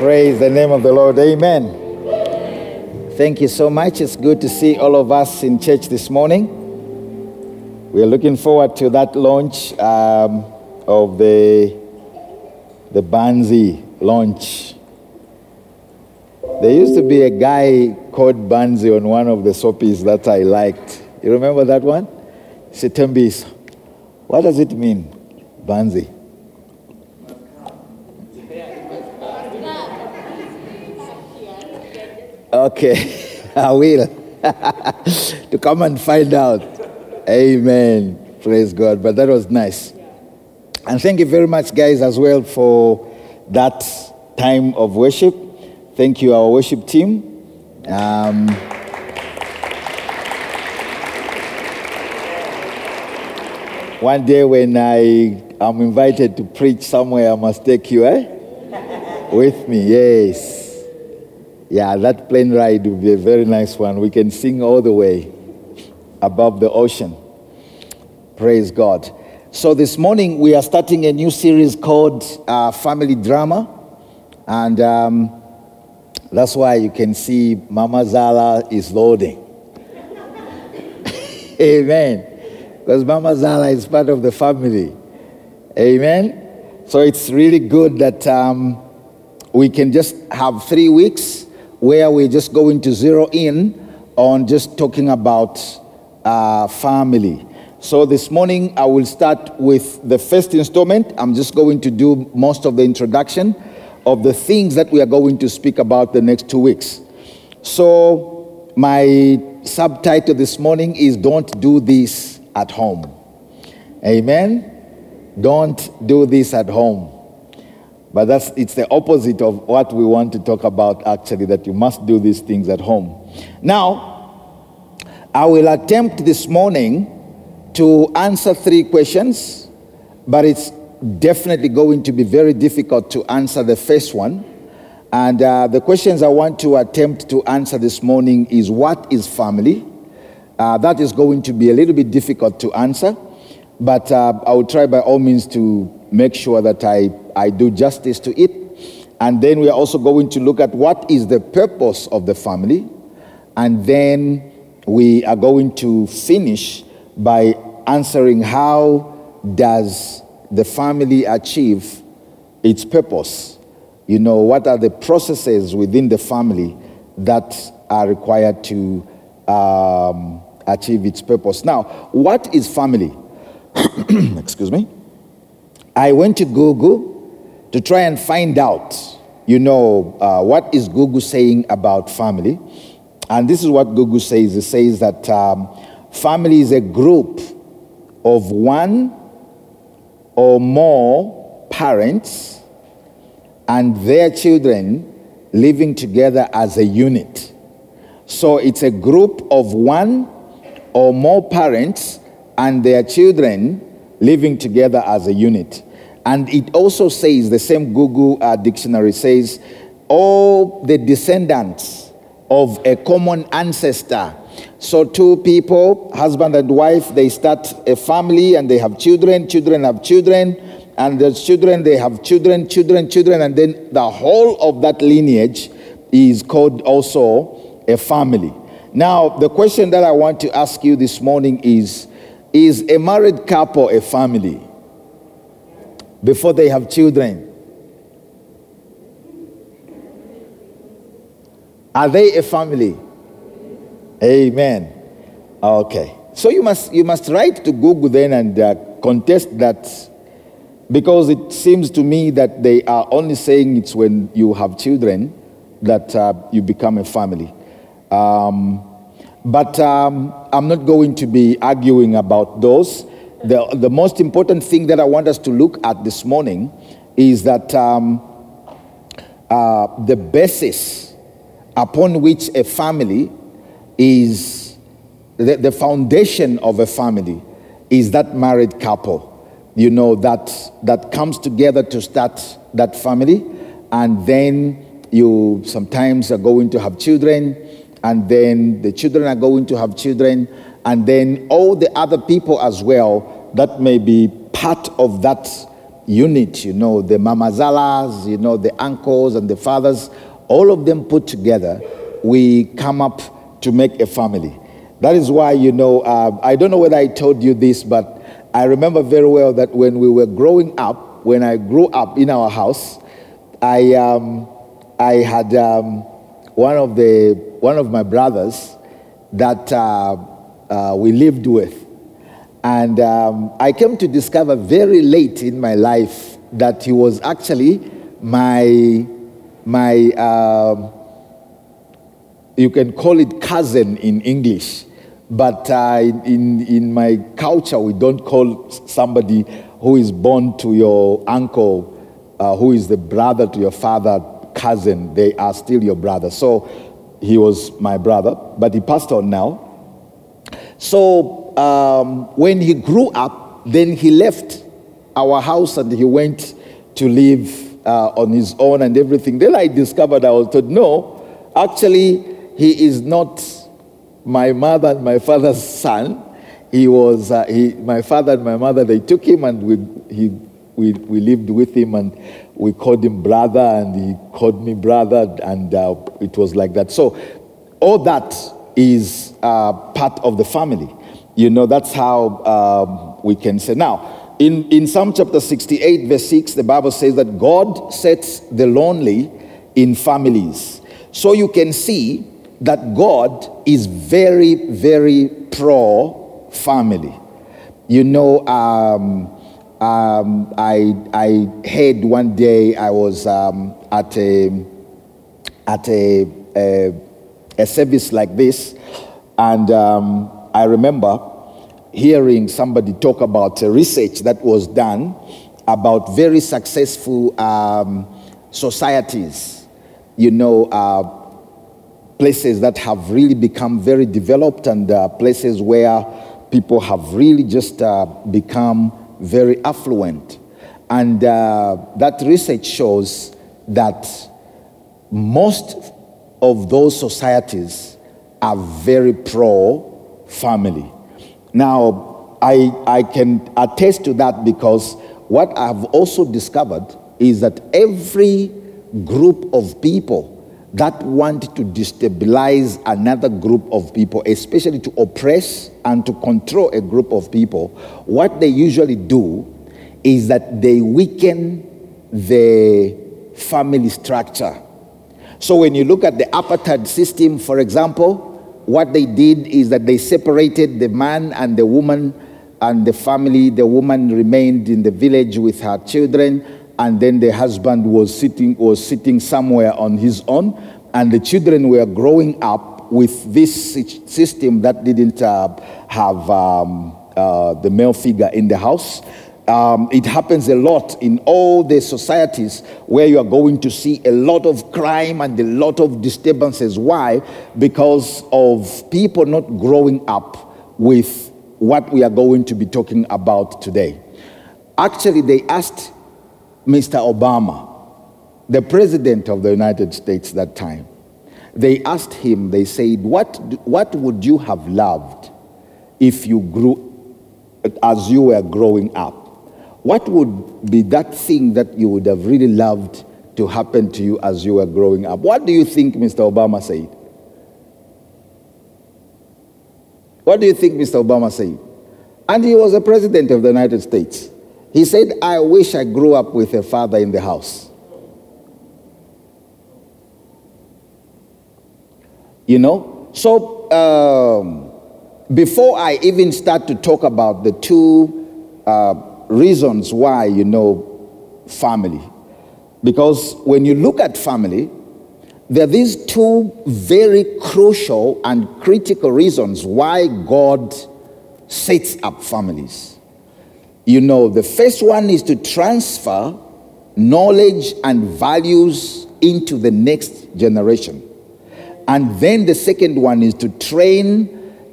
Praise the name of the Lord. Amen. Amen. Thank you so much. It's good to see all of us in church this morning. We are looking forward to that launch of the Banzi launch. There used to be a guy called Banzi on one of the soapies that I liked. You remember that one? Sitembis. What does it mean, Banzi? Okay, I will. To come and find out. Amen. Praise God. But that was nice. And thank you very much, guys, as well for that time of worship. Thank you, our worship team. One day when I am invited to preach somewhere, I must take you, with me, yes. Yeah, that plane ride will be a very nice one. We can sing all the way above the ocean. Praise God. So this morning we are starting a new series called Family Drama. And that's why you can see Mama Zala is loading. Amen. Because Mama Zala is part of the family. Amen. So it's really good that we can just have 3 weeks where we're just going to zero in on just talking about family. So this morning I will start with the first installment. I'm just going to do most of the introduction of the things that we are going to speak about the next 2 weeks. So my subtitle this morning is Don't Do This at Home. Amen? Don't do this at home. But it's the opposite of what we want to talk about, actually, that you must do these things at home. Now, I will attempt this morning to answer 3 questions, but it's definitely going to be very difficult to answer the first one. And the questions I want to attempt to answer this morning is, what is family? That is going to be a little bit difficult to answer, but I will try by all means to make sure that I do justice to it. And then we are also going to look at what is the purpose of the family. And then we are going to finish by answering, how does the family achieve its purpose? You know, what are the processes within the family that are required to achieve its purpose? Now, what is family? Excuse me. I went to Google to try and find out, what is Google saying about family. And this is what Google says. It says that family is a group of one or more parents and their children living together as a unit. So it's a group of one or more parents and their children living together as a unit. And it also says, the same Google dictionary says, all the descendants of a common ancestor. So 2 people, husband and wife, they start a family and they have children, children have children, and those children, they have children, children, children, and then the whole of that lineage is called also a family. Now, the question that I want to ask you this morning is a married couple a family before they have children? Are they a family? Amen. Okay. So you must write to Google then and contest that, because it seems to me that they are only saying it's when you have children that you become a family. But I'm not going to be arguing about those. The most important thing that I want us to look at this morning is that the basis upon which a family is, the foundation of a family is that married couple, that comes together to start that family. And then you sometimes are going to have children, and then the children are going to have children, and then all the other people as well that may be part of that unit, you know, the Mama Zalas, you know, the uncles and the fathers, all of them put together, we come up to make a family. That is why, you know, I don't know whether I told you this, but I remember very well that when we were growing up, when I grew up in our house, I had one of my brothers that we lived with. And I came to discover very late in my life that he was actually my you can call it cousin in English, but in my culture we don't call somebody who is born to your uncle, who is the brother to your father, cousin. They are still your brother. So he was my brother, but he passed on now. So when he grew up, then he left our house and he went to live on his own and everything. Then I discovered, I was told, no, actually he is not my mother and my father's son. He was my father and my mother. They took him and we lived with him, and we called him brother, and he called me brother, and it was like that. So all that is part of the family. You know, that's how we can say. Now, in Psalm chapter 68, verse 6, the Bible says that God sets the lonely in families. So you can see that God is very, very pro-family. You know, I heard one day, I was at a service like this, and I remember hearing somebody talk about research that was done about very successful societies, you know, places that have really become very developed, and places where people have really just become very affluent. And that research shows that most of those societies are very pro-family. Now, I can attest to that, because what I've also discovered is that every group of people that want to destabilize another group of people, especially to oppress and to control a group of people, what they usually do is that they weaken the family structure. So when you look at the apartheid system, for example, what they did is that they separated the man and the woman and the family. The woman remained in the village with her children, and then the husband was sitting somewhere on his own, and the children were growing up with this system that didn't have the male figure in the house. It happens a lot in all the societies where you are going to see a lot of crime and a lot of disturbances. Why? Because of people not growing up with what we are going to be talking about today. Actually, they asked Mr. Obama, the president of the United States that time, they asked him, they said, what would you have loved if you grew as you were growing up? What would be that thing that you would have really loved to happen to you as you were growing up? What do you think Mr. Obama said? What do you think Mr. Obama said? And he was a president of the United States. He said, I wish I grew up with a father in the house. You know? So, before I even start to talk about the two reasons why, you know, family. Because when you look at family, there are these two very crucial and critical reasons why God sets up families. You know, the first one is to transfer knowledge and values into the next generation. And then the second one is to train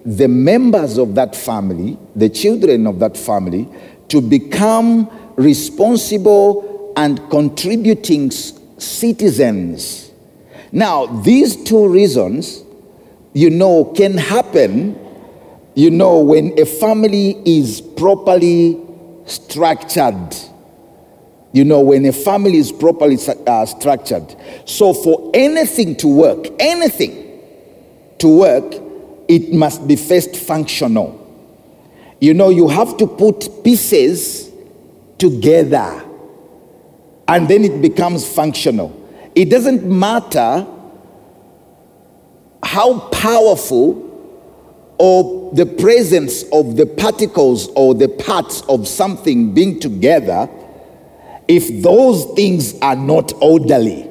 the members of that family, the children of that family, to become responsible and contributing citizens. Now, these two reasons, you know, can happen, you know, when a family is properly structured. You know, when a family is properly structured. So for anything to work, it must be first functional. You know, you have to put pieces together and then it becomes functional. It doesn't matter how powerful or the presence of the particles or the parts of something being together if those things are not orderly.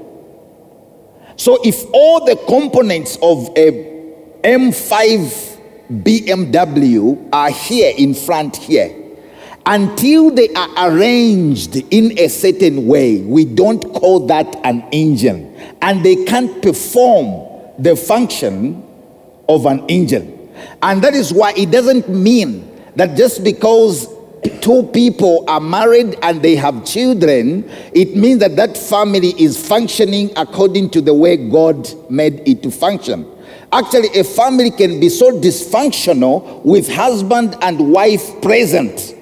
So if all the components of a M5 BMW are here in front here, until they are arranged in a certain way, we don't call that an engine. And they can't perform the function of an engine. And that is why it doesn't mean that just because two people are married and they have children, it means that that family is functioning according to the way God made it to function. Actually, a family can be so dysfunctional with husband and wife present.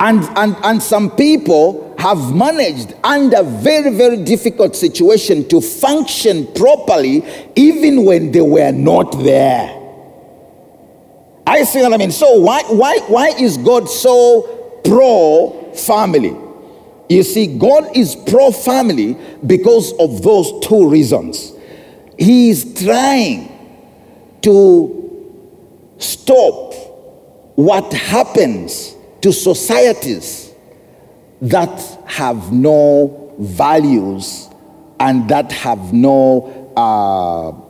And some people have managed under very, very difficult situation to function properly even when they were not there. I see what I mean. So why is God so pro-family? You see, God is pro-family because of those two reasons. He is trying to stop what happens to societies that have no values and that have no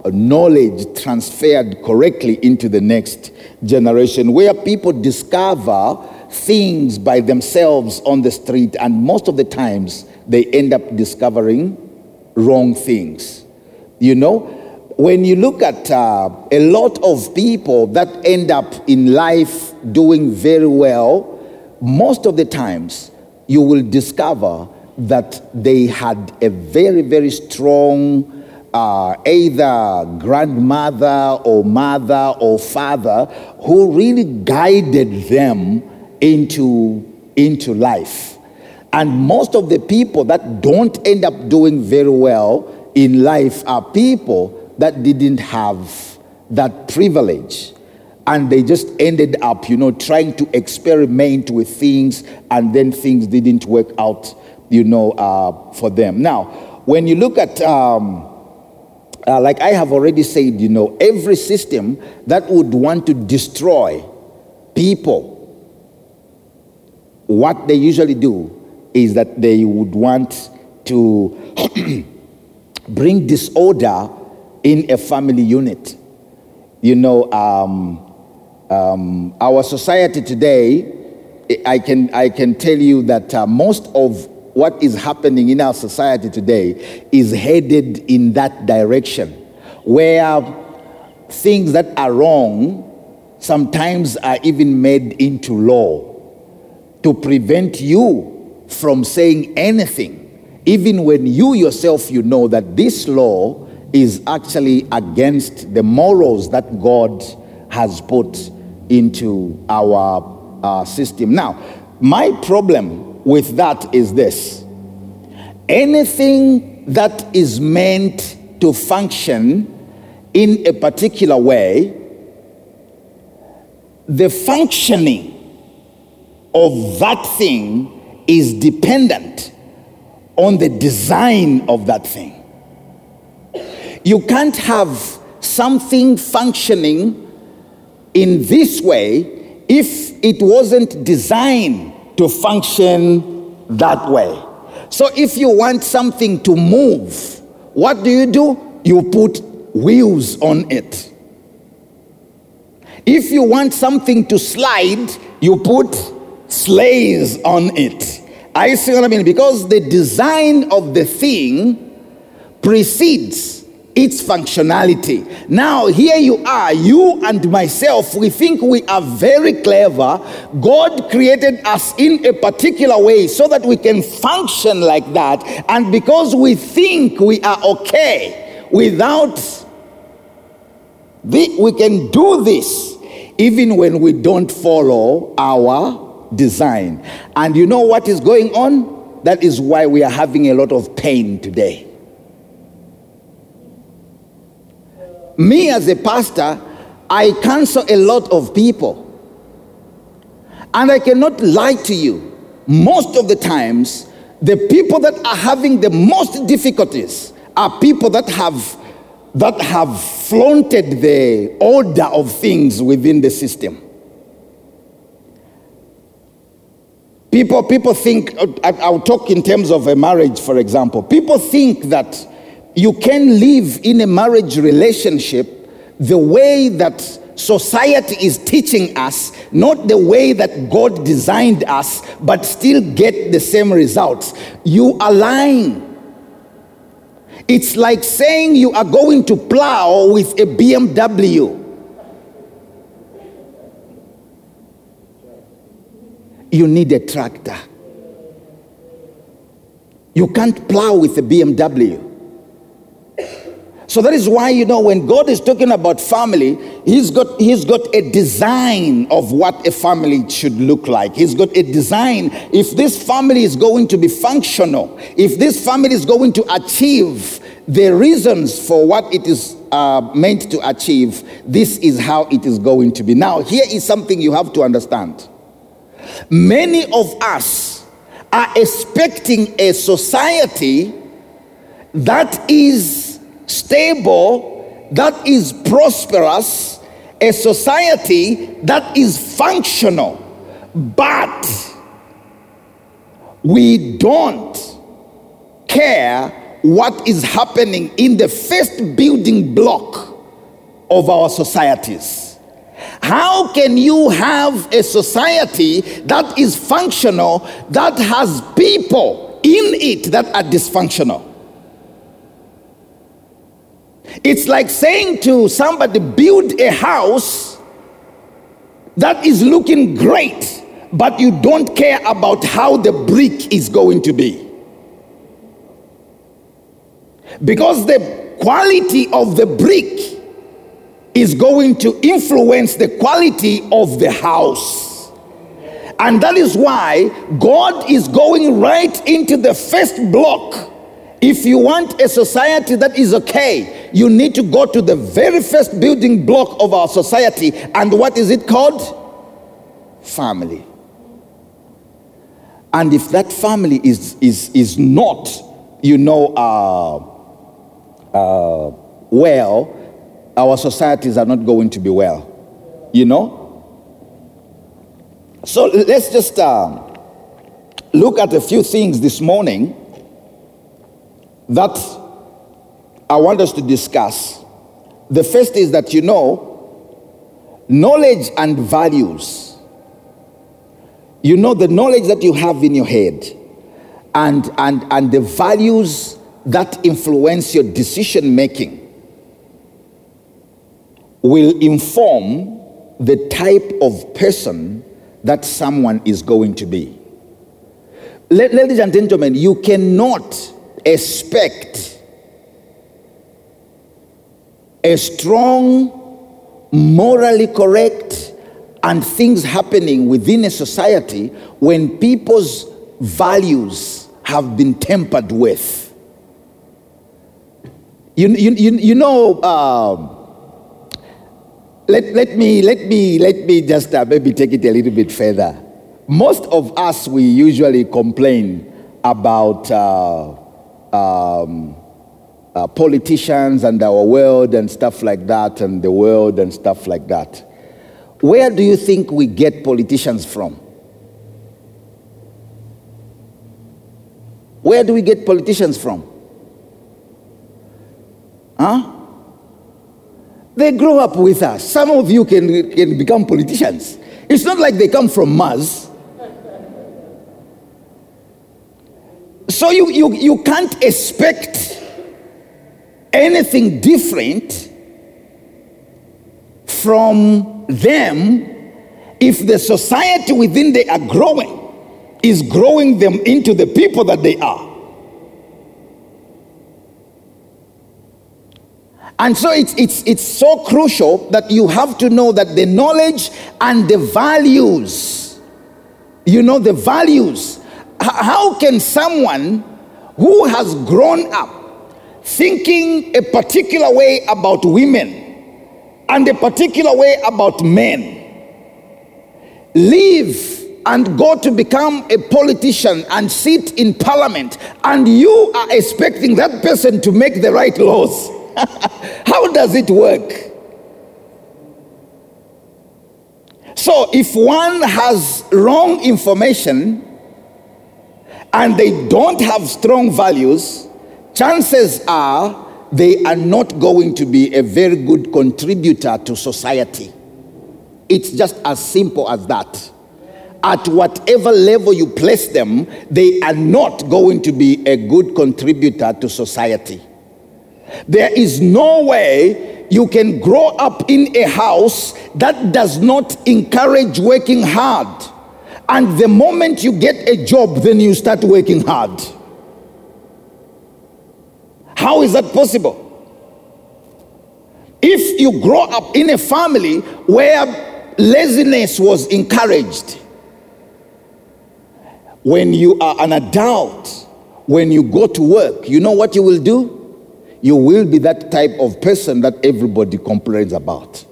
knowledge transferred correctly into the next generation, where people discover things by themselves on the street, and most of the times they end up discovering wrong things. You know, when you look at a lot of people that end up in life doing very well, most of the times you will discover that they had a very, very strong either grandmother or mother or father who really guided them into life. And most of the people that don't end up doing very well in life are people that didn't have that privilege. And they just ended up, you know, trying to experiment with things, and then things didn't work out, you know, for them. Now, when you look at, like I have already said, you know, every system that would want to destroy people, what they usually do is that they would want to bring disorder in a family unit. You know, our society today, I can tell you that most of what is happening in our society today is headed in that direction, where things that are wrong sometimes are even made into law to prevent you from saying anything, even when you yourself, you know that this law is actually against the morals that God has put into our system. Now, my problem with that is this. Anything that is meant to function in a particular way, the functioning of that thing is dependent on the design of that thing. You can't have something functioning in this way if it wasn't designed to function that way. So if you want something to move, what do? You put wheels on it. If you want something to slide, you put sleighs on it. I see what I mean? Because the design of the thing precedes its functionality. Now, here you are, you and myself, we think we are very clever. God created us in a particular way so that we can function like that. And because we think we are okay without we can do this, even when we don't follow our design. And you know what is going on? That is why we are having a lot of pain today. Me as a pastor, I counsel a lot of people. And I cannot lie to you. Most of the times, the people that are having the most difficulties are people that have flaunted the order of things within the system. People think, I'll talk in terms of a marriage, for example. People think that you can live in a marriage relationship the way that society is teaching us, not the way that God designed us, but still get the same results. You are lying. It's like saying you are going to plow with a BMW. You need a tractor. You can't plow with a BMW. So that is why, you know, when God is talking about family, He's got a design of what a family should look like. He's got a design. If this family is going to be functional, if this family is going to achieve the reasons for what it is meant to achieve, this is how it is going to be. Now, here is something you have to understand. Many of us are expecting a society that is stable, that is prosperous, a society that is functional, but we don't care what is happening in the first building block of our societies. How can you have a society that is functional, that has people in it that are dysfunctional? It's like saying to somebody, build a house that is looking great, but you don't care about how the brick is going to be. Because the quality of the brick is going to influence the quality of the house. And that is why God is going right into the first block. If you want a society that is okay, you need to go to the very first building block of our society. And what is it called? Family. And if that family is not, you know, well, our societies are not going to be well, you know? So let's just look at a few things this morning that I want us to discuss. The first is that, you know, knowledge and values. You know, the knowledge that you have in your head and the values that influence your decision making will inform the type of person that someone is going to be. Ladies and gentlemen, you cannot expect a strong, morally correct, and things happening within a society when people's values have been tampered with. You know. Let me just maybe take it a little bit further. Most of us, we usually complain about politicians and our world and stuff like that, and the world and stuff like that. Where do you think we get politicians from? Where do we get politicians from? Huh? They grow up with us. Some of you can become politicians. It's not like they come from Mars. So you can't expect anything different from them if the society within they are growing is growing them into the people that they are. And so it's so crucial that you have to know that the knowledge and the values, you know, the values. How can someone who has grown up thinking a particular way about women and a particular way about men live and go to become a politician and sit in parliament, and you are expecting that person to make the right laws? How does it work? So if one has wrong information and they don't have strong values, chances are they are not going to be a very good contributor to society. It's just as simple as that. At whatever level you place them, they are not going to be a good contributor to society. There is no way you can grow up in a house that does not encourage working hard. And the moment you get a job, then you start working hard. How is that possible? If you grow up in a family where laziness was encouraged, when you are an adult, when you go to work, you know what you will do? You will be that type of person that everybody complains about.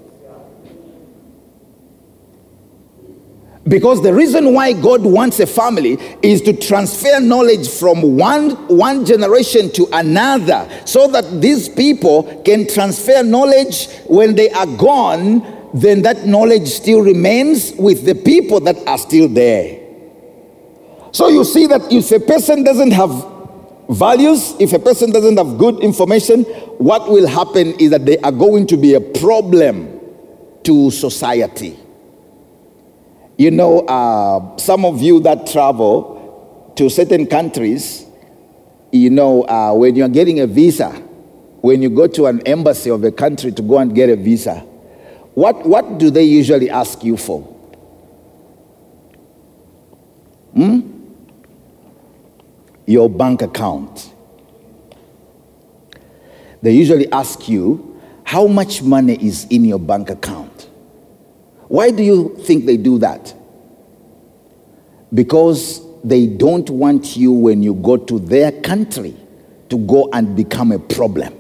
Because the reason why God wants a family is to transfer knowledge from one generation to another, so that these people can transfer knowledge. When they are gone, then that knowledge still remains with the people that are still there. So you see that if a person doesn't have values, if a person doesn't have good information, what will happen is that they are going to be a problem to society. You know, some of you that travel to certain countries, you know, when you're getting a visa, when you go to an embassy of a country to go and get a visa, what do they usually ask you for? Your bank account. They usually ask you, how much money is in your bank account? Why do you think they do that? Because they don't want you, when you go to their country, to go and become a problem.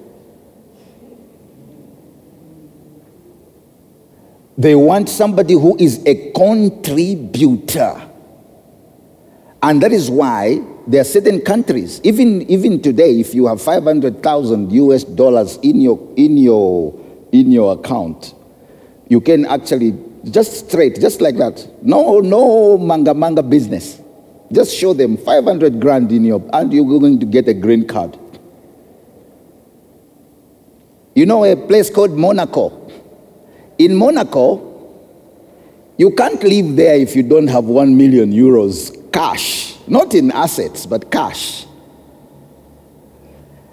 They want somebody who is a contributor. And that is why there are certain countries, even today, if you have $500,000 in your account, you can actually just straight, just like that, no manga business. Just show them 500 grand in your, and you're going to get a green card. You know, a place called Monaco. In Monaco, you can't live there if you don't have 1 million euros cash, not in assets, but cash.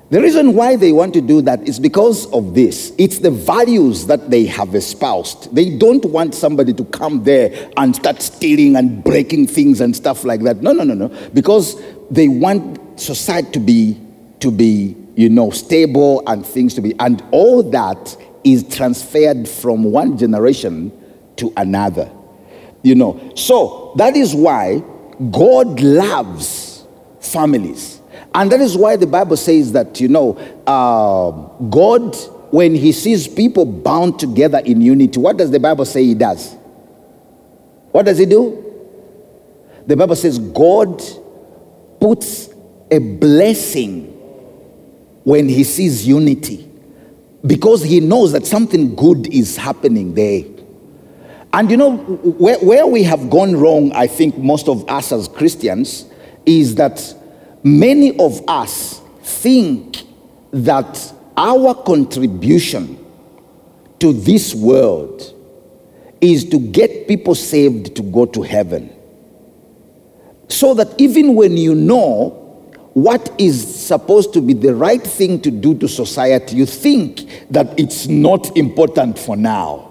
The reason why they want to do that is because of this. It's the values that they have espoused. They don't want somebody to come there and start stealing and breaking things and stuff like that. No. Because they want society to be, you know, stable, and things to be, and all that is transferred from one generation to another. You know, so that is why God loves families. And that is why the Bible says that, you know, God, when he sees people bound together in unity, what does the Bible say he does? What does he do? The Bible says God puts a blessing when he sees unity, because he knows that something good is happening there. And you know, where we have gone wrong, I think most of us as Christians, is that many of us think that our contribution to this world is to get people saved to go to heaven. So that even when you know what is supposed to be the right thing to do to society, you think that it's not important for now.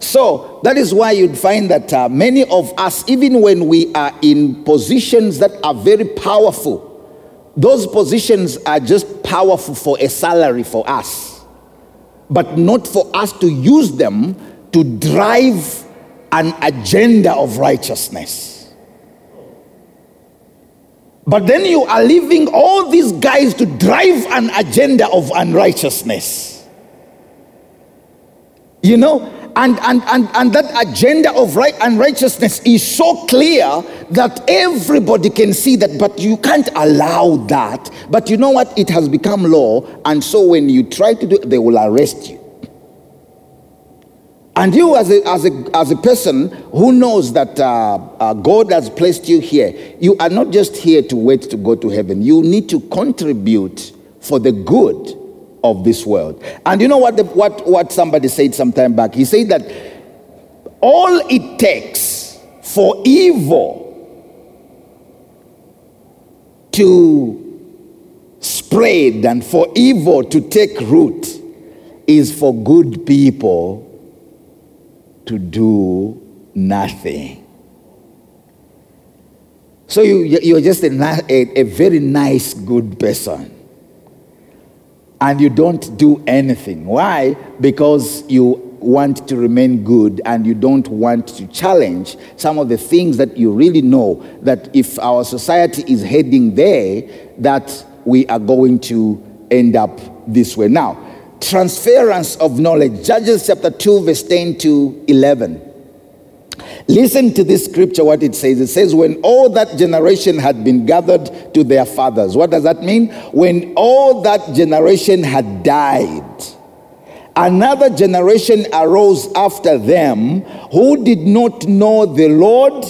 So that is why you'd find that many of us, even when we are in positions that are very powerful, those positions are just powerful for a salary for us. but not for us to use them to drive an agenda of righteousness. But then you are leaving all these guys to drive an agenda of unrighteousness. You know, and that agenda of unrighteousness is so clear that everybody can see that, but you can't allow that. But you know what? It has become law, and so when you try to do it, they will arrest you. And you as a person who knows that God has placed you here, you are not just here to wait to go to heaven. You need to contribute for the good of this world. And you know what somebody said some time back? He said that all it takes for evil to spread and for evil to take root is for good people to do nothing. So you're just a very nice, good person. And you don't do anything. Why? Because you want to remain good and you don't want to challenge some of the things that you really know that if our society is heading there, that we are going to end up this way. Now, transference of knowledge. Judges chapter 2 verse 10 to 11. Listen to this scripture, what it says. It says, when all that generation had been gathered to their fathers. What does that mean? When all that generation had died, another generation arose after them who did not know the Lord,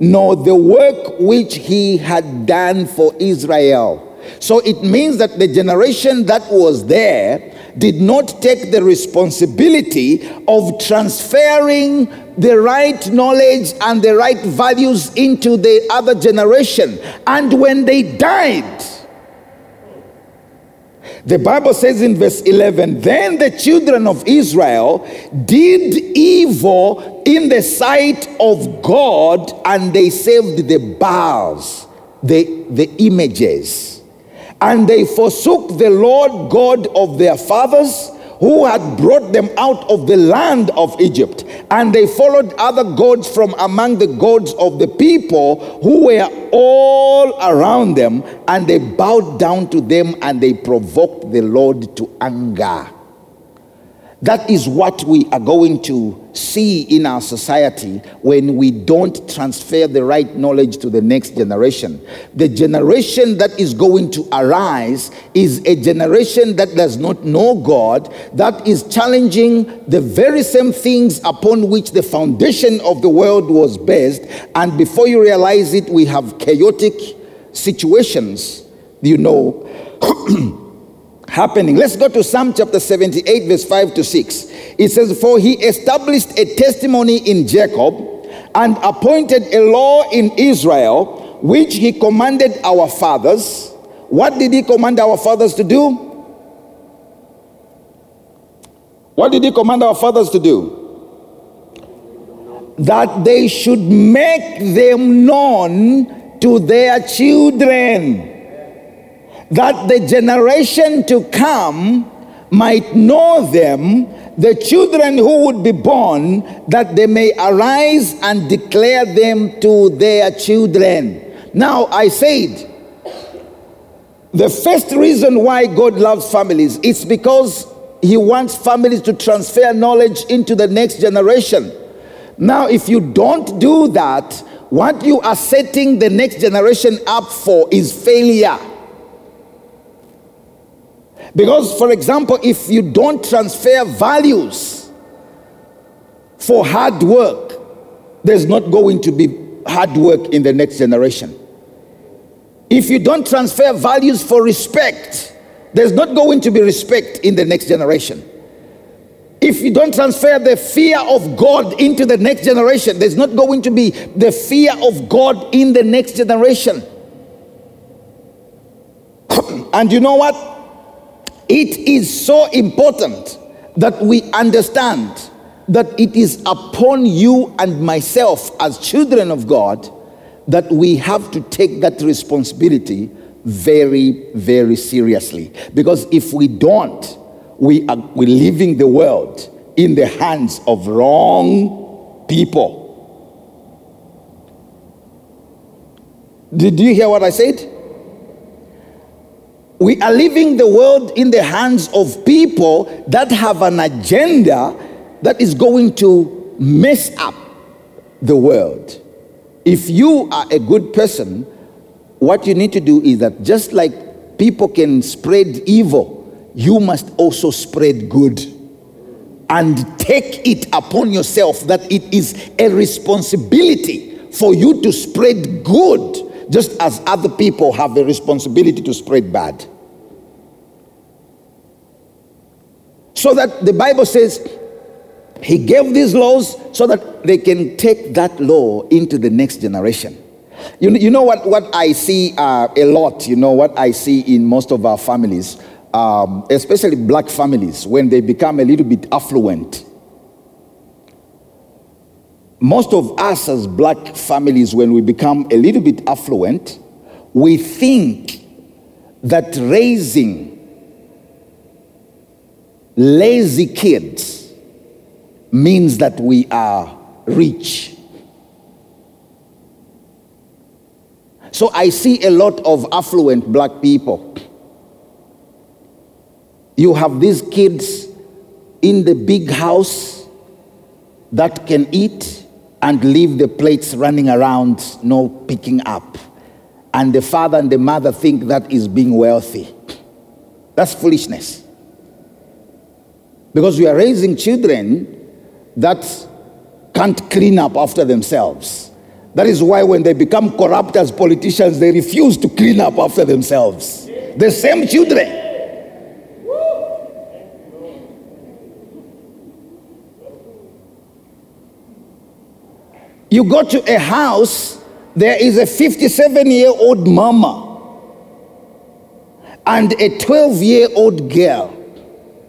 nor the work which he had done for Israel. So it means that the generation that was there did not take the responsibility of transferring the right knowledge and the right values into the other generation. And when they died, the Bible says in verse 11, then the children of Israel did evil in the sight of God, and they served the Baals, the images. And they forsook the Lord God of their fathers, who had brought them out of the land of Egypt. And they followed other gods from among the gods of the people who were all around them. And they bowed down to them and they provoked the Lord to anger. That is what we are going to see in our society when we don't transfer the right knowledge to the next generation. The generation that is going to arise is a generation that does not know God, that is challenging the very same things upon which the foundation of the world was based. And before you realize it, we have chaotic situations, you know. Happening. Let's go to Psalm chapter 78 verse 5 to 6. It says, for he established a testimony in Jacob and appointed a law in Israel, which he commanded our fathers. What did he command our fathers to do? What did he command our fathers to do? That they should make them known to their children, that the generation to come might know them, the children who would be born, that they may arise and declare them to their children. Now, I said, the first reason why God loves families is because he wants families to transfer knowledge into the next generation. Now, if you don't do that, what you are setting the next generation up for is failure. Because, for example, if you don't transfer values for hard work, there's not going to be hard work in the next generation. If you don't transfer values for respect, there's not going to be respect in the next generation. If you don't transfer the fear of God into the next generation, there's not going to be the fear of God in the next generation. And you know what? It is so important that we understand that it is upon you and myself as children of God that we have to take that responsibility very, very seriously. Because if we don't, we're leaving the world in the hands of wrong people. Did you hear what I said? We are leaving the world in the hands of people that have an agenda that is going to mess up the world. If you are a good person, what you need to do is that just like people can spread evil, you must also spread good. And take it upon yourself that it is a responsibility for you to spread good, just as other people have a responsibility to spread bad. So that the Bible says he gave these laws so that they can take that law into the next generation. You know what I see a lot, you know what I see in most of our families, especially black families, when they become a little bit affluent. Most of us as black families, when we become a little bit affluent, we think that raising lazy kids means that we are rich. So I see a lot of affluent black people. You have these kids in the big house that can eat and leave the plates running around, no picking up. And the father and the mother think that is being wealthy. That's foolishness. Because we are raising children that can't clean up after themselves. That is why when they become corrupt as politicians, they refuse to clean up after themselves. The same children. You go to a house, there is a 57-year-old mama and a 12-year-old girl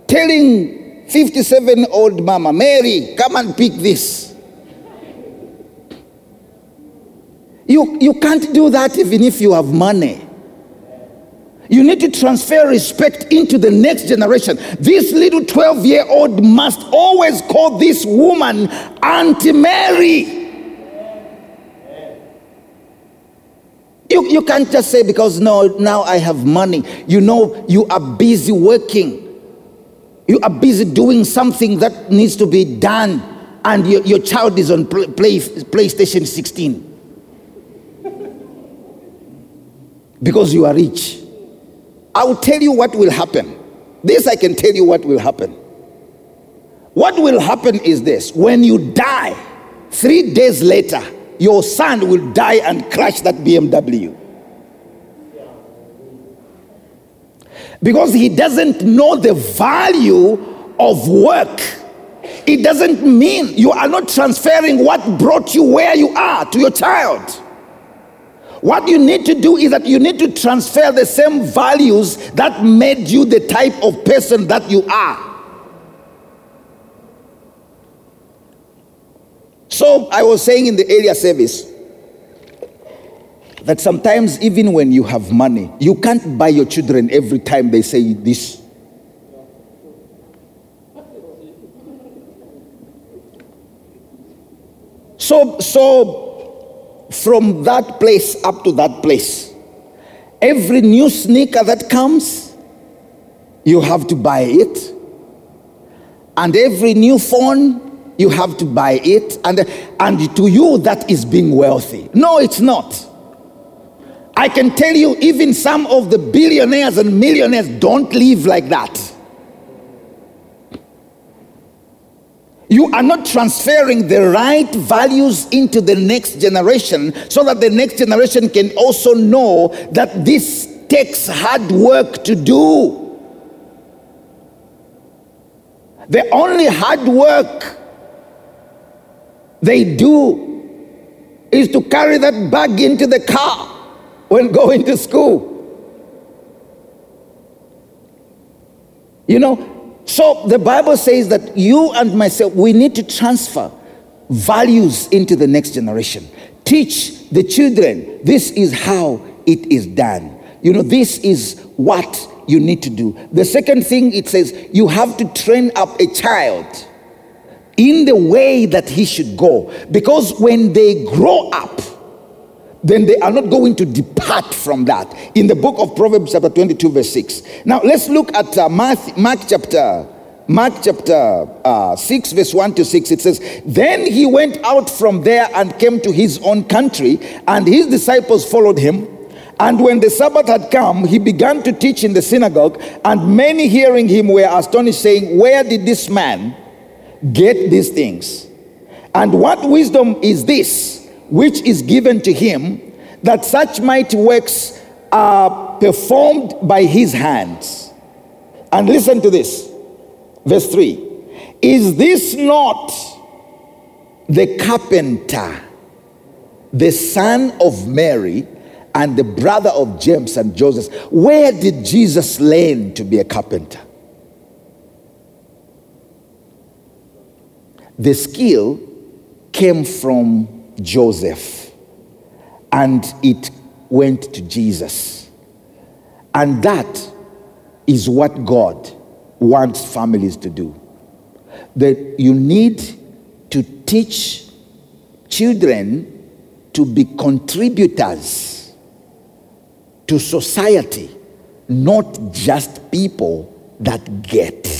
telling 57-year-old mama, Mary, come and pick this. You can't do that even if you have money. You need to transfer respect into the next generation. This little 12-year-old must always call this woman Auntie Mary. You can't just say, because now I have money. You know, you are busy working. You are busy doing something that needs to be done. And your child is on PlayStation 16. Because you are rich. I will tell you what will happen. This I can tell you what will happen. What will happen is this. When you die, 3 days later, your son will die and crash that BMW. Because he doesn't know the value of work. It doesn't mean you are not transferring what brought you where you are to your child. What you need to do is that you need to transfer the same values that made you the type of person that you are. So I was saying in the earlier service that sometimes even when you have money, you can't buy your children every time they say this. So from that place up to that place, every new sneaker that comes, you have to buy it. And every new phone, you have to buy it, and to you that is being wealthy. No, it's not. I can tell you even some of the billionaires and millionaires don't live like that. You are not transferring the right values into the next generation so that the next generation can also know that this takes hard work to do. The only hard work they do is to carry that bag into the car when going to school. You know, so the Bible says that you and myself, we need to transfer values into the next generation. Teach the children, this is how it is done. You know, this is what you need to do. The second thing it says, you have to train up a child in the way that he should go. Because when they grow up, then they are not going to depart from that. In the book of Proverbs chapter 22 verse 6. Now let's look at Mark chapter 6 verse 1 to 6. It says, then he went out from there and came to his own country, and his disciples followed him. And when the Sabbath had come, he began to teach in the synagogue, and many hearing him were astonished, saying, where did this man get these things? And what wisdom is this which is given to him, that such mighty works are performed by his hands? And listen to this, verse 3. Is this not the carpenter, the son of Mary, and the brother of James and Joseph? Where did Jesus learn to be a carpenter? The skill came from Joseph, and it went to Jesus. And that is what God wants families to do. That you need to teach children to be contributors to society, not just people that get.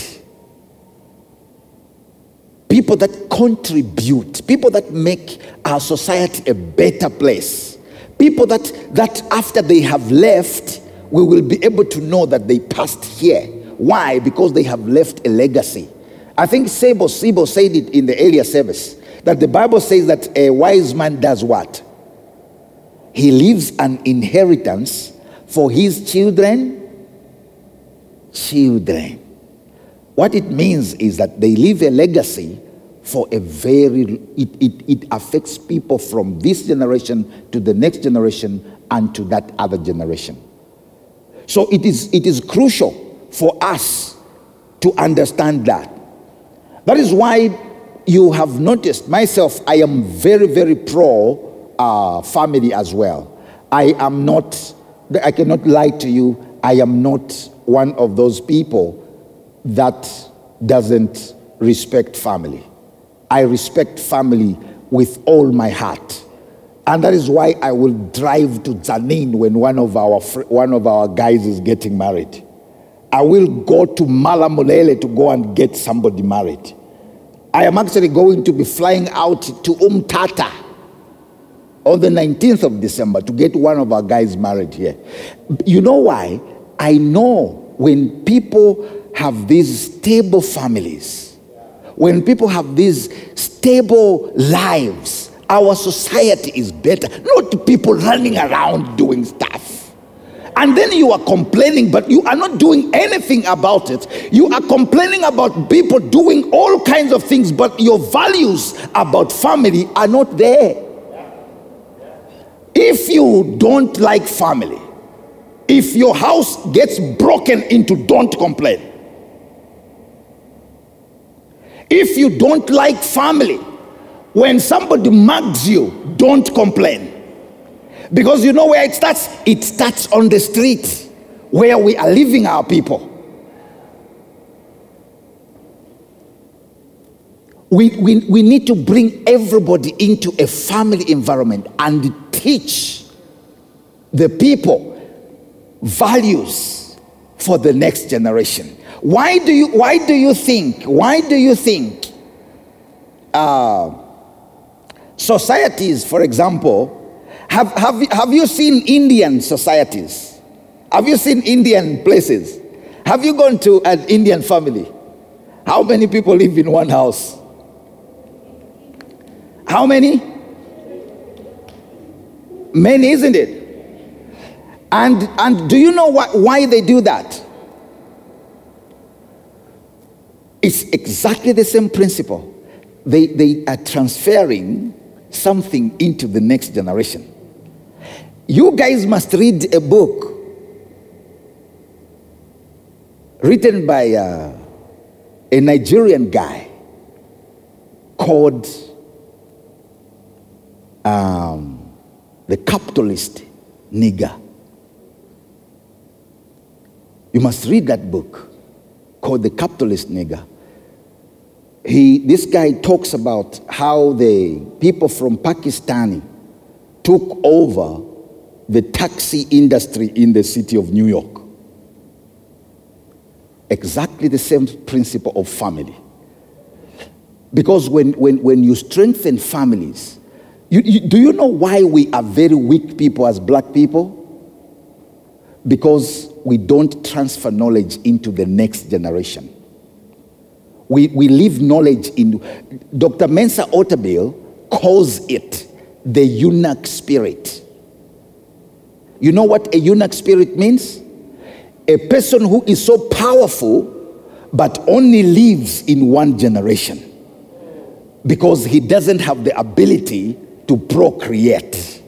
People that contribute, people that make our society a better place. People that after they have left, we will be able to know that they passed here. Why? Because they have left a legacy. I think Sebo said it in the earlier service, that the Bible says that a wise man does what? He leaves an inheritance for his children. What it means is that they leave a legacy for a very, it affects people from this generation to the next generation and to that other generation. So it is crucial for us to understand that. That is why you have noticed myself, I am very, very pro family as well. I cannot lie to you, I am not one of those people that doesn't respect family. I respect family with all my heart. And that is why I will drive to Zanin when one of our guys is getting married. I will go to Malamulele to go and get somebody married. I am actually going to be flying out to Umtata on the 19th of December to get one of our guys married here. You know why? I know when people have these stable families, when people have these stable lives, our society is better. Not people running around doing stuff. And then you are complaining, but you are not doing anything about it. You are complaining about people doing all kinds of things, but your values about family are not there. If you don't like family, if your house gets broken into, don't complain. If you don't like family, when somebody mugs you, don't complain. Because you know where it starts? It starts on the street where we are leaving our people. We need to bring everybody into a family environment and teach the people values for the next generation. Why do you think societies, for example, have you seen Indian societies? Have you seen Indian places? Have you gone to an Indian family? How many people live in one house? How many? Many, isn't it? And do you know why they do that? It's exactly the same principle. They are transferring something into the next generation. You guys must read a book written by a Nigerian guy called The Capitalist Nigger. You must read that book called The Capitalist Nigger. This guy talks about how the people from Pakistan took over the taxi industry in the city of New York. Exactly the same principle of family. Because when you strengthen families, do you know why we are very weak people as black people? Because we don't transfer knowledge into the next generation. We leave knowledge in. Dr. Mensa Otabil calls it the eunuch spirit. You know what a eunuch spirit means? A person who is so powerful but only lives in one generation because he doesn't have the ability to procreate.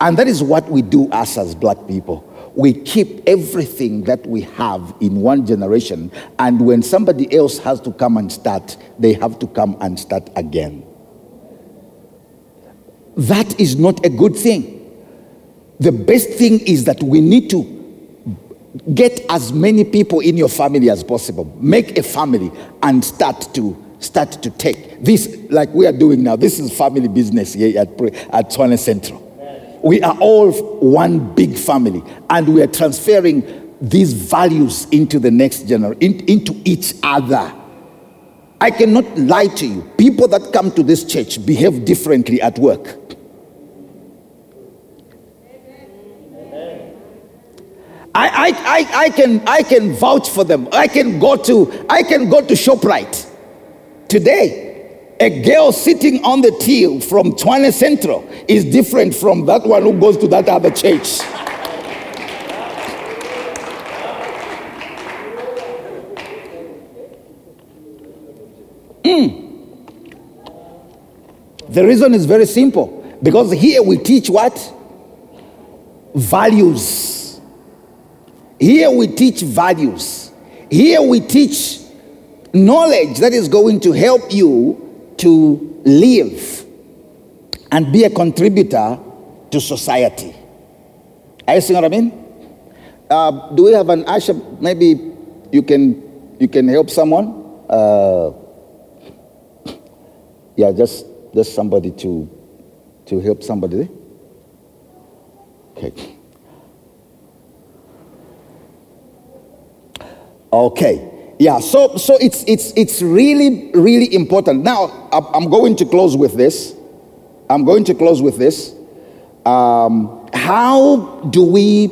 And that is what we do us as black people. We keep everything that we have in one generation, and when somebody else has to come and start, they have to come and start again. That is not a good thing. The best thing is that we need to get as many people in your family as possible. Make a family and start to take this, like we are doing now. This is family business here at Swann Central. We are all one big family, and we are transferring these values into the next generation, into each other. I cannot lie to you. People that come to this church behave differently at work. I can vouch for them. I can go to Shoprite today. A girl sitting on the till from Twyne Central is different from that one who goes to that other church. The reason is very simple. Because here we teach what? Values. Here we teach values. Here we teach knowledge that is going to help you to live and be a contributor to society. Are you seeing what I mean? Do we have an usher? Maybe you can help someone. Yeah, just somebody to help somebody. Okay. Yeah, so it's really, really important. Now, I'm going to close with this. How do we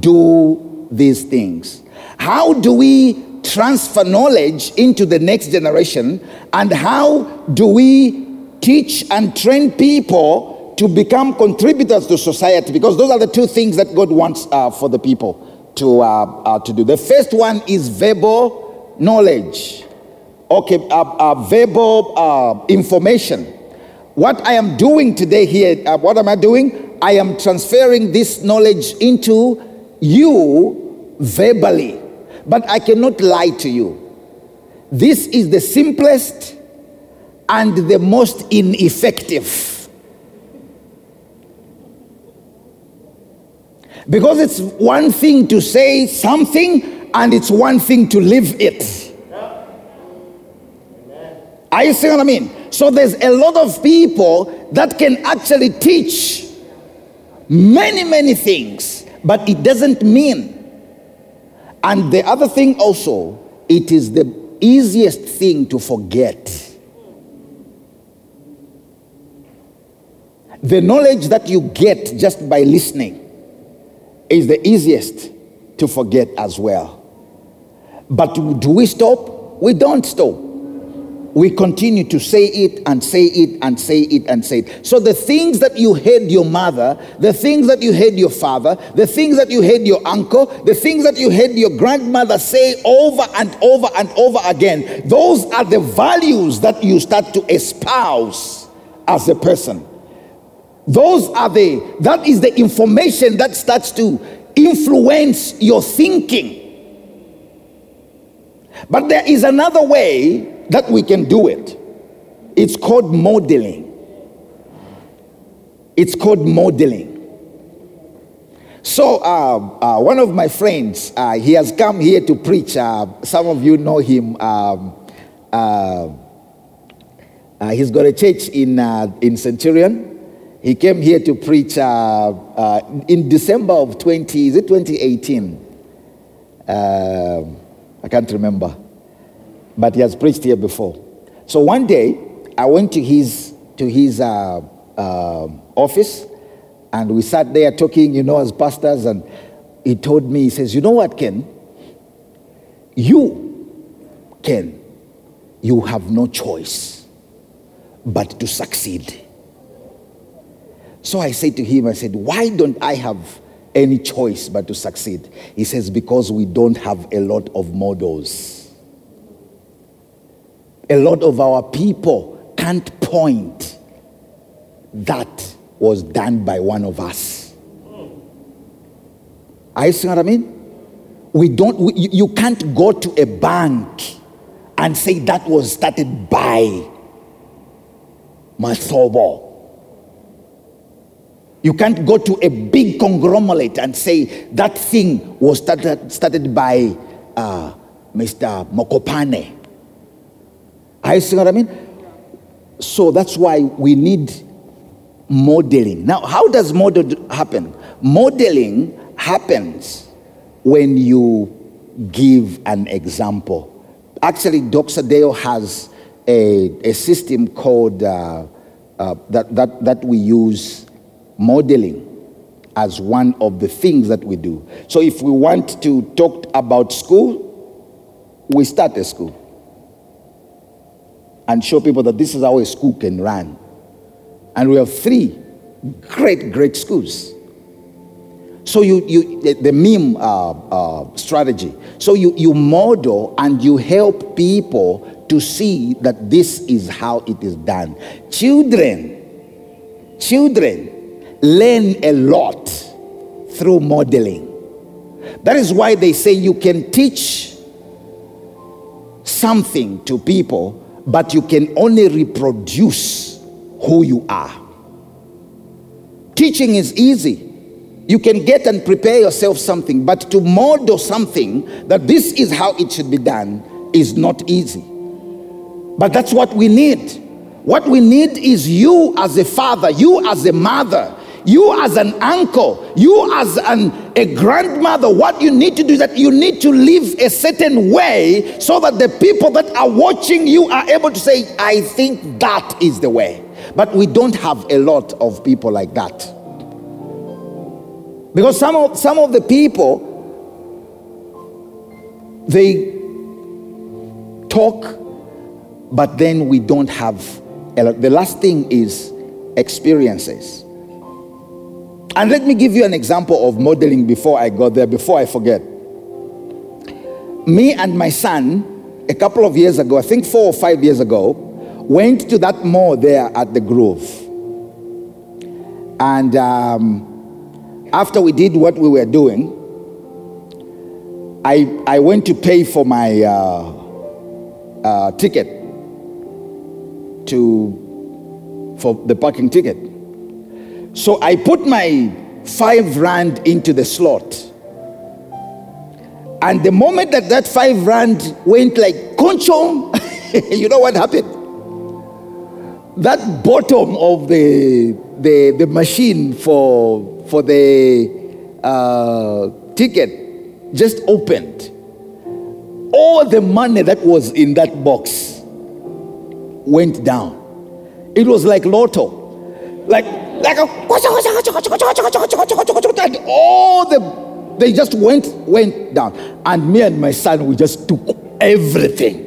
do these things? How do we transfer knowledge into the next generation? And how do we teach and train people to become contributors to society? Because those are the two things that God wants for the people to do. The first one is verbal knowledge. Okay, verbal information. What I am doing today here, what am I doing? I am transferring this knowledge into you verbally. But I cannot lie to you. This is the simplest and the most ineffective. Because it's one thing to say something, and it's one thing to live it. Yeah. Are you seeing what I mean? So there's a lot of people that can actually teach many, many things, but it doesn't mean. And the other thing also, it is the easiest thing to forget. The knowledge that you get just by listening is the easiest to forget as well. But do we stop? We don't stop. We continue to say it and say it and say it and say it. So the things that you heard your mother, the things that you heard your father, the things that you heard your uncle, the things that you heard your grandmother say over and over and over again, those are the values that you start to espouse as a person. That is the information that starts to influence your thinking. But there is another way that we can do it. It's called modeling. So one of my friends, he has come here to preach. Some of you know him. He's got a church in Centurion. He came here to preach in December of 2018? I can't remember. But he has preached here before. So one day, I went to his office, and we sat there talking, as pastors, and he told me, he says, you know what, Ken? You have no choice but to succeed. So I said to him, why don't I have any choice but to succeed? He says, because we don't have a lot of models. A lot of our people can't point that was done by one of us. Are you seeing what I mean? You can't go to a bank and say that was started by Masobo. You can't go to a big conglomerate and say that thing was started by Mr. Mokopane. Are you seeing what I mean? So that's why we need modeling. Now, how does model happen? Modeling happens when you give an example. Actually, Doxa Deo has a system called that we use modeling as one of the things that we do. So if we want to talk about school, we start a school and show people that this is how a school can run. And we have 3 great schools. So the meme strategy. So you model and you help people to see that this is how it is done. Children learn a lot through modeling. That is why they say you can teach something to people, but you can only reproduce who you are. Teaching is easy. You can get and prepare yourself something, but to model something that this is how it should be done is not easy. But that's what we need. What we need is you as a father, you as a mother, you as an uncle, you as a grandmother. What you need to do is that you need to live a certain way so that the people that are watching you are able to say, I think that is the way. But we don't have a lot of people like that. Because some of the people, they talk, but then we don't have a lot. The last thing is experiences. And let me give you an example of modeling before I go there, before I forget. Me and my son, a couple of years ago, I think 4 or 5 years ago, went to that mall there at the Grove. And after we did what we were doing, I went to pay for my ticket for the parking ticket. So I put my 5 rand into the slot. And the moment that 5 rand went like conchong, you know what happened? That bottom of the machine for the ticket just opened. All the money that was in that box went down. It was like lotto. Like a, and all they just went down. And me and my son, we just took everything.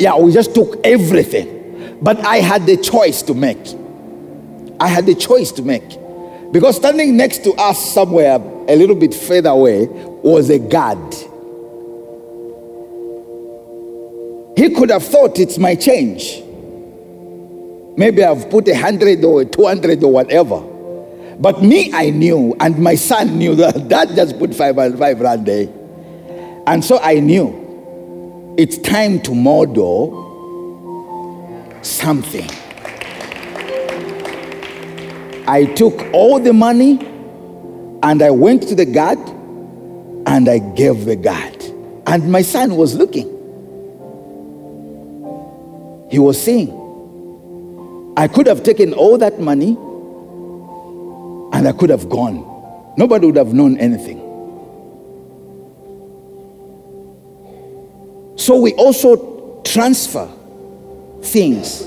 Yeah, we just took everything. But I had the choice to make. Because standing next to us somewhere a little bit further away was a guard. He could have thought it's my change. Maybe I've put 100 or 200 or whatever. But me, I knew, and my son knew that just put 5 rand there. And so I knew it's time to model something. I took all the money And I went to the guard and I gave the guard. And my son was looking. He was seeing. I could have taken all that money and I could have gone. Nobody would have known anything. So we also transfer things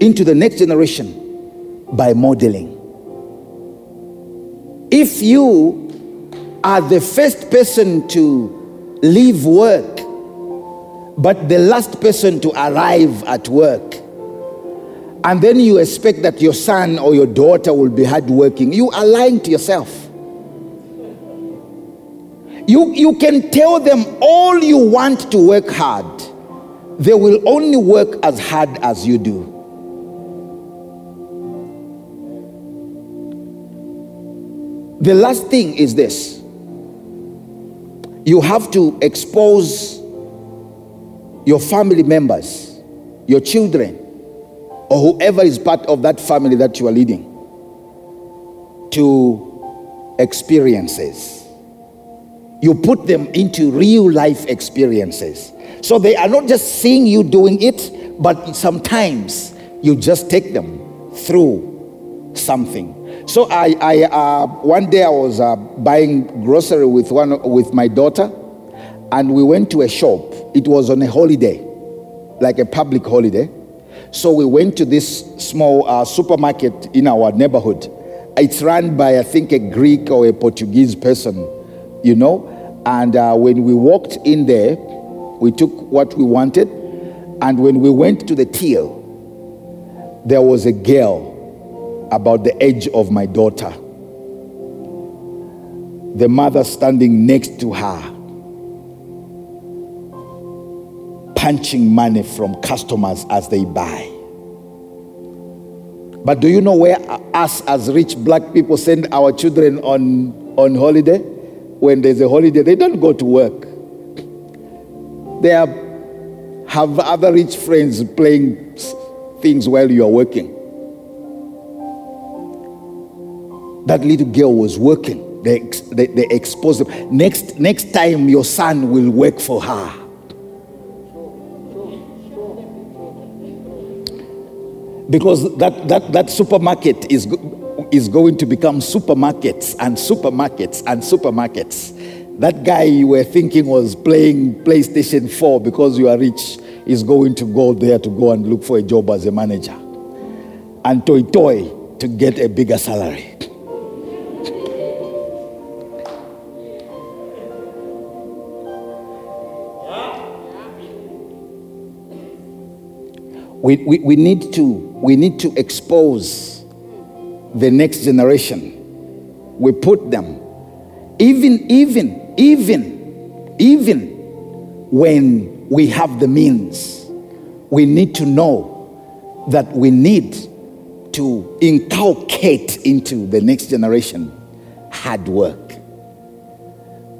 into the next generation by modeling. If you are the first person to leave work, but the last person to arrive at work, and then you expect that your son or your daughter will be hardworking, you are lying to yourself. You can tell them all you want to work hard. They will only work as hard as you do. The last thing is this. You have to expose your family members, your children, or whoever is part of that family that you are leading, to experiences. You put them into real life experiences. So they are not just seeing you doing it, but sometimes you just take them through something. So I one day I was buying grocery with my daughter, and we went to a shop. It was on a holiday, like a public holiday. So we went to this small supermarket in our neighborhood. It's run by, I think, a Greek or a Portuguese person. You know, and when we walked in there, we took what we wanted, and when we went to the till, there was a girl about the age of my daughter. The mother standing next to her, punching money from customers as they buy. But do you know where us as rich black people send our children on holiday? When there's a holiday, they don't go to work. They have other rich friends playing things while you are working. That little girl was working. They exposed them. Next time, your son will work for her. Because that supermarket is going to become supermarkets and supermarkets and supermarkets. That guy you were thinking was playing PlayStation 4 because you are rich is going to go there to go and look for a job as a manager. And toy to get a bigger salary. We need to expose the next generation. We put them, even when we have the means, we need to know that we need to inculcate into the next generation hard work.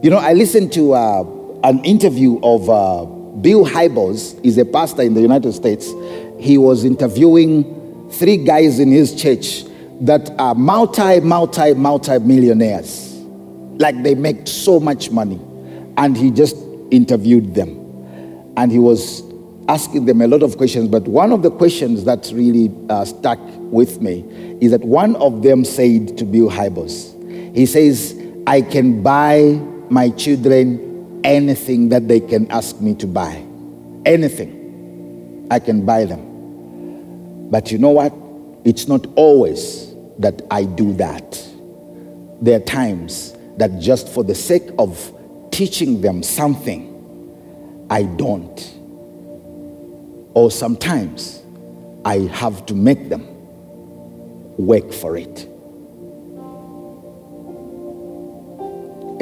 You know, I listened to an interview of Bill Hybels. He's a pastor in the United States. He was interviewing three guys in his church that are multi-millionaires. Like they make so much money. And he just interviewed them. And he was asking them a lot of questions. But one of the questions that really stuck with me is that one of them said to Bill Hybels, he says, I can buy my children anything that they can ask me to buy. Anything. I can buy them. But you know what? It's not always that I do that. There are times that just for the sake of teaching them something, I don't. Or sometimes I have to make them work for it.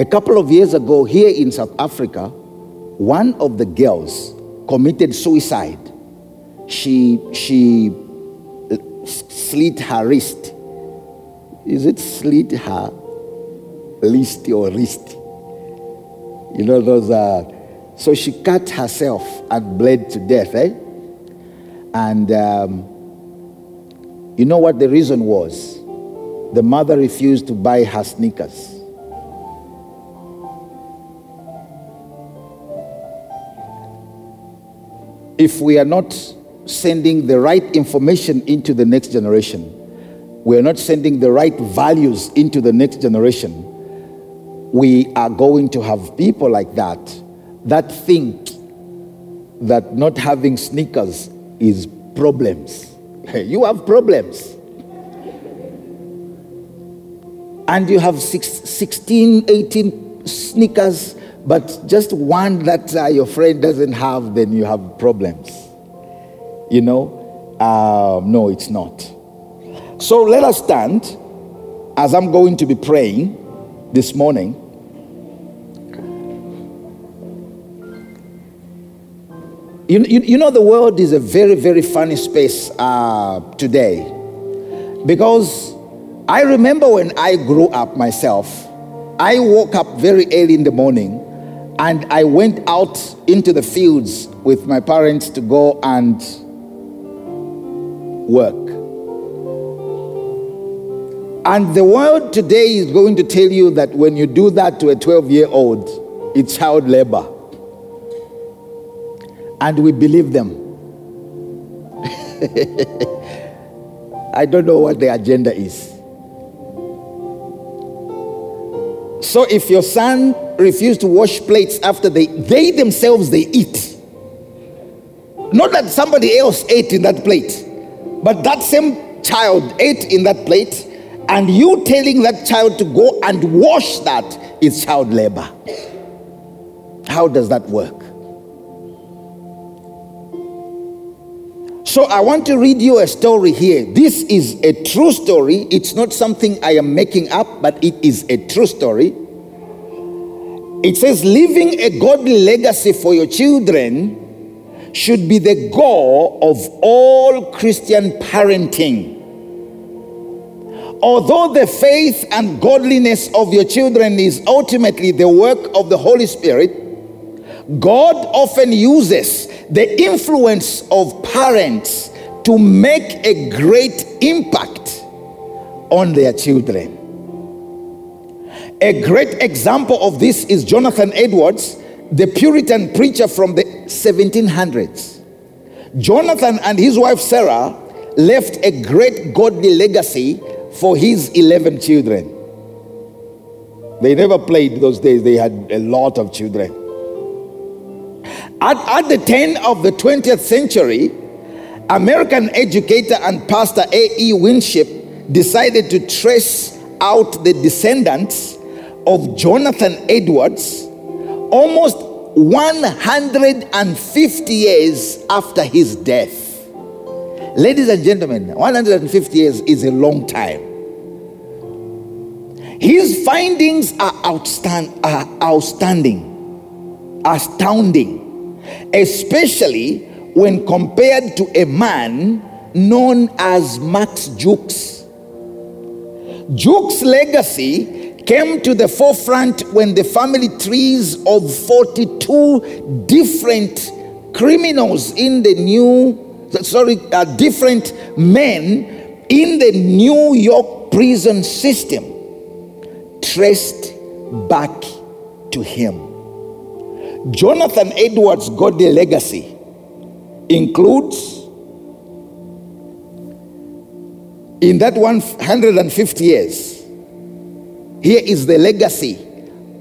A couple of years ago, here in South Africa, one of the girls committed suicide. She slit her wrist. Is it slit her wrist or wrist? You know those are... So she cut herself and bled to death, eh? And you know what the reason was? The mother refused to buy her sneakers. if we are not sending the right information into the next generation, we are not sending the right values into the next generation, we are going to have people like that think that not having sneakers is problems. You have problems. And you have 16, 18 sneakers, but just one that your friend doesn't have, then you have problems. You know? No, it's not. So let us stand as I'm going to be praying this morning. You know, the world is a very, very funny space today, because I remember when I grew up myself, I woke up very early in the morning and I went out into the fields with my parents to go and work. And the world today is going to tell you that when you do that to a 12-year-old, it's child labor. And we believe them. I don't know what the agenda is. So if your son refused to wash plates after they themselves, they eat. Not that somebody else ate in that plate, but that same child ate in that plate, and you telling that child to go and wash that is child labor. How does that work? So I want to read you a story here. This is a true story. It's not something I am making up, but it is a true story. It says, leaving a godly legacy for your children should be the goal of all Christian parenting. Although the faith and godliness of your children is ultimately the work of the Holy Spirit, God often uses the influence of parents to make a great impact on their children. A great example of this is Jonathan Edwards, the Puritan preacher from the 1700s. Jonathan and his wife Sarah left a great godly legacy for his 11 children. They never played those days. They had a lot of children. At the turn of the 20th century, American educator and pastor A. E. Winship decided to trace out the descendants of Jonathan Edwards almost 150 years after his death. Ladies and gentlemen, 150 years is a long time. His findings are astounding. Especially when compared to a man known as Max Jukes. Jukes' legacy came to the forefront when the family trees of 42 different criminals in the different men in the New York prison system traced back to him. Jonathan Edwards' godly legacy includes, in that 150 years, here is the legacy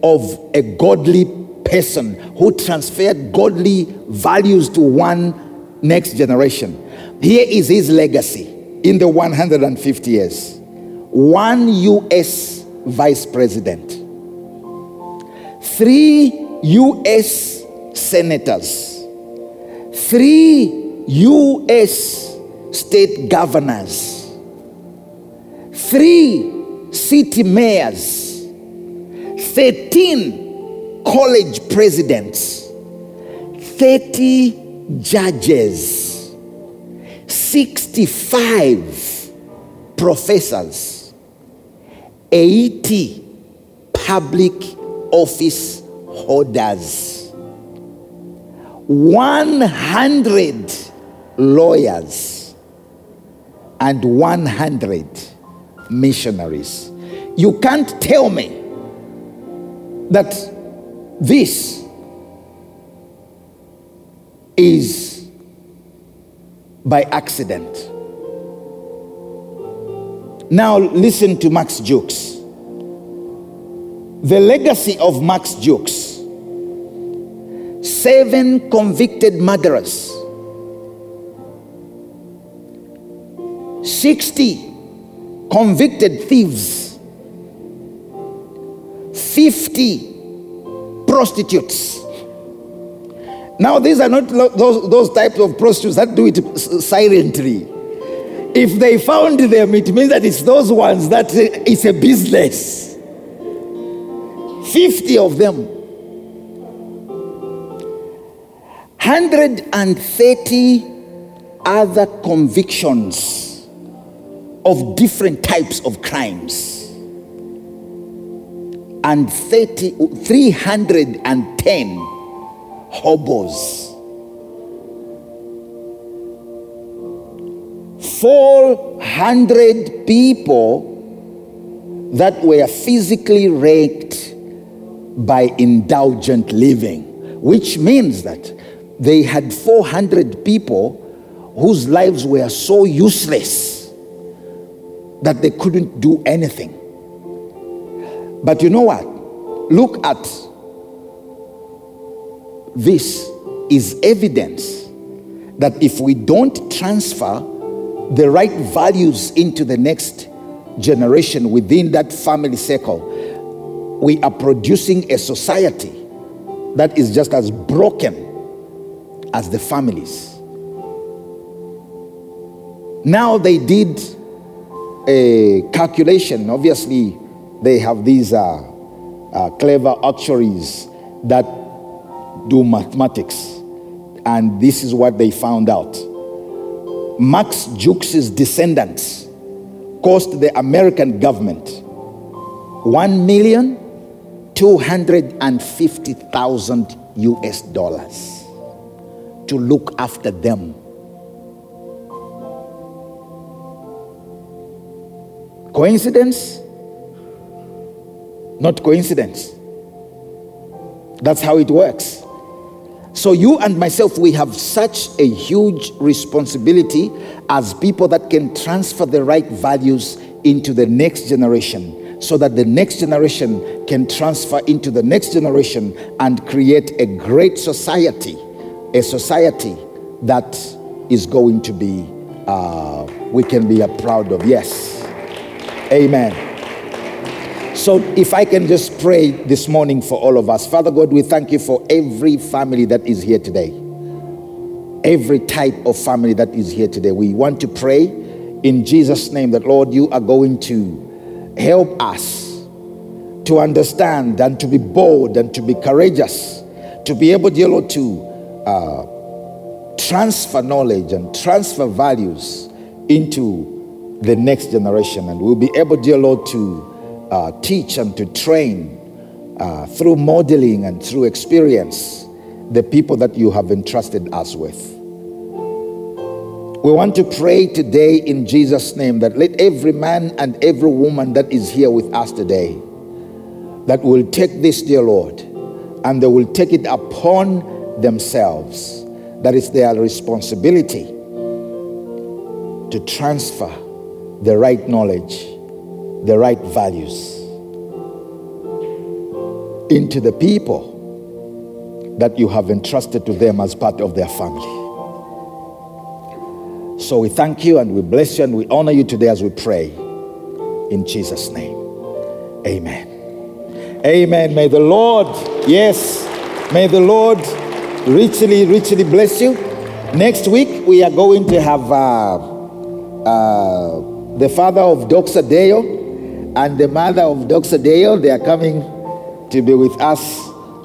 of a godly person who transferred godly values to one next generation. Here is his legacy in the 150 years. One U.S. vice president. 3 U.S. senators, 3 U.S. state governors, 3 city mayors, 13 college presidents, 30 judges, 65 professors, 80 public office holders, 100 lawyers, and 100 missionaries. You can't tell me that this is by accident. Now listen to Max Jukes. The legacy of Max Jukes. 7 convicted murderers. 60 convicted thieves. 50 prostitutes. Now these are not those types of prostitutes that do it silently. If they found them, it means that it's those ones that it's a business. 50 of them. 130 other convictions of different types of crimes. And 310 hobos. 400 people that were physically raped by indulgent living, which means that they had 400 people whose lives were so useless that they couldn't do anything. But you know what? Look at this is evidence that if we don't transfer the right values into the next generation within that family circle, we are producing a society that is just as broken as the families. Now they did a calculation. Obviously, they have these clever actuaries that do mathematics. And this is what they found out. Max Jukes' descendants cost the American government $1,250,000 to look after them. Coincidence? Not coincidence. That's how it works. So you and myself, we have such a huge responsibility as people that can transfer the right values into the next generation so that the next generation can transfer into the next generation and create a great society, a society that is going to be, we can be proud of. Yes. Amen. So if I can just pray this morning for all of us. Father God, we thank you for every family that is here today. Every type of family that is here today. We want to pray in Jesus' name that, Lord, you are going to help us to understand and to be bold and to be courageous, to be able, dear Lord, to transfer knowledge and transfer values into the next generation. And we'll be able, dear Lord, to teach and to train through modeling and through experience the people that you have entrusted us with. We want to pray today in Jesus' name that let every man and every woman that is here with us today that will take this, dear Lord, and they will take it upon themselves that it's their responsibility to transfer the right knowledge, the right values into the people that you have entrusted to them as part of their family. So we thank you and we bless you and we honor you today as we pray in Jesus' name. Amen. Amen. May the Lord, yes, may the Lord richly, richly bless you. Next week we are going to have the father of Doxa Deo and the mother of Doxa Deo. They are coming to be with us.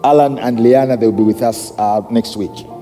Alan and Liana, they'll be with us next week.